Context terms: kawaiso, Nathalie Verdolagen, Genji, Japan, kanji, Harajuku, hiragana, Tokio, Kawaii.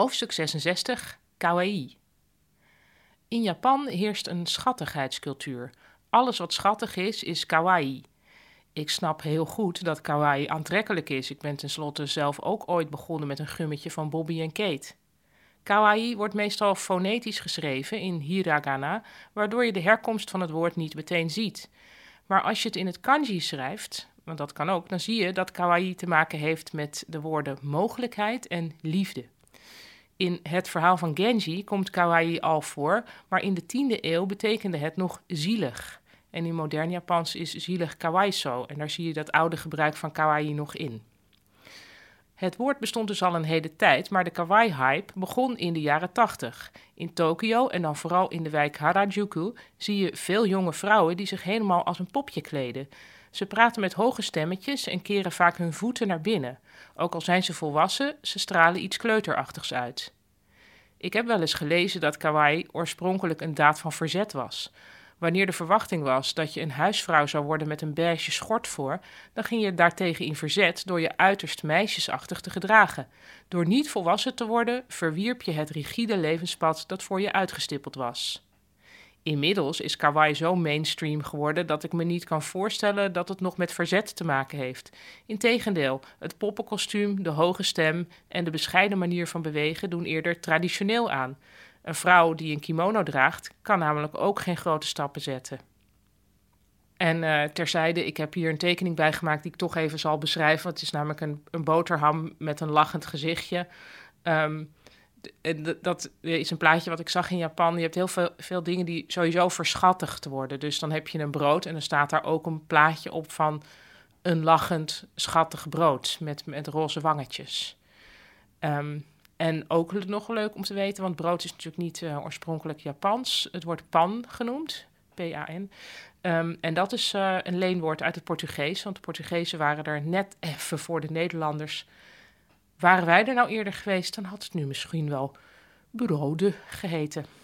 Hoofdstuk 66, Kawaii. In Japan heerst een schattigheidscultuur. Alles wat schattig is, is kawaii. Ik snap heel goed dat kawaii aantrekkelijk is. Ik ben tenslotte zelf ook ooit begonnen met een gummetje van Bobby en Kate. Kawaii wordt meestal fonetisch geschreven in hiragana, waardoor je de herkomst van het woord niet meteen ziet. Maar als je het in het kanji schrijft, want dat kan ook, dan zie je dat kawaii te maken heeft met de woorden mogelijkheid en liefde. In het verhaal van Genji komt kawaii al voor, maar in de 10e eeuw betekende het nog zielig. En in modern Japans is zielig kawaiso, en daar zie je dat oude gebruik van kawaii nog in. Het woord bestond dus al een hele tijd, maar de kawaii-hype begon in de jaren 80. In Tokio en dan vooral in de wijk Harajuku zie je veel jonge vrouwen die zich helemaal als een popje kleden. Ze praten met hoge stemmetjes en keren vaak hun voeten naar binnen. Ook al zijn ze volwassen, ze stralen iets kleuterachtigs uit. Ik heb wel eens gelezen dat kawaii oorspronkelijk een daad van verzet was. Wanneer de verwachting was dat je een huisvrouw zou worden met een beige schort voor, dan ging je daartegen in verzet door je uiterst meisjesachtig te gedragen. Door niet volwassen te worden, verwierp je het rigide levenspad dat voor je uitgestippeld was. Inmiddels is kawaii zo mainstream geworden dat ik me niet kan voorstellen dat het nog met verzet te maken heeft. Integendeel, het poppenkostuum, de hoge stem en de bescheiden manier van bewegen doen eerder traditioneel aan. Een vrouw die een kimono draagt, kan namelijk ook geen grote stappen zetten. En terzijde, ik heb hier een tekening bij gemaakt die ik toch even zal beschrijven. Het is namelijk een boterham met een lachend gezichtje. Dat is een plaatje wat ik zag in Japan. Je hebt heel veel dingen die sowieso verschattigd worden. Dus dan heb je een brood en dan staat daar ook een plaatje op van een lachend schattig brood met roze wangetjes. En ook nog leuk om te weten, want brood is natuurlijk niet oorspronkelijk Japans. Het wordt pan genoemd, P-A-N. En dat is een leenwoord uit het Portugees, want de Portugezen waren er net even voor de Nederlanders. Waren wij er nou eerder geweest, dan had het nu misschien wel broden geheten.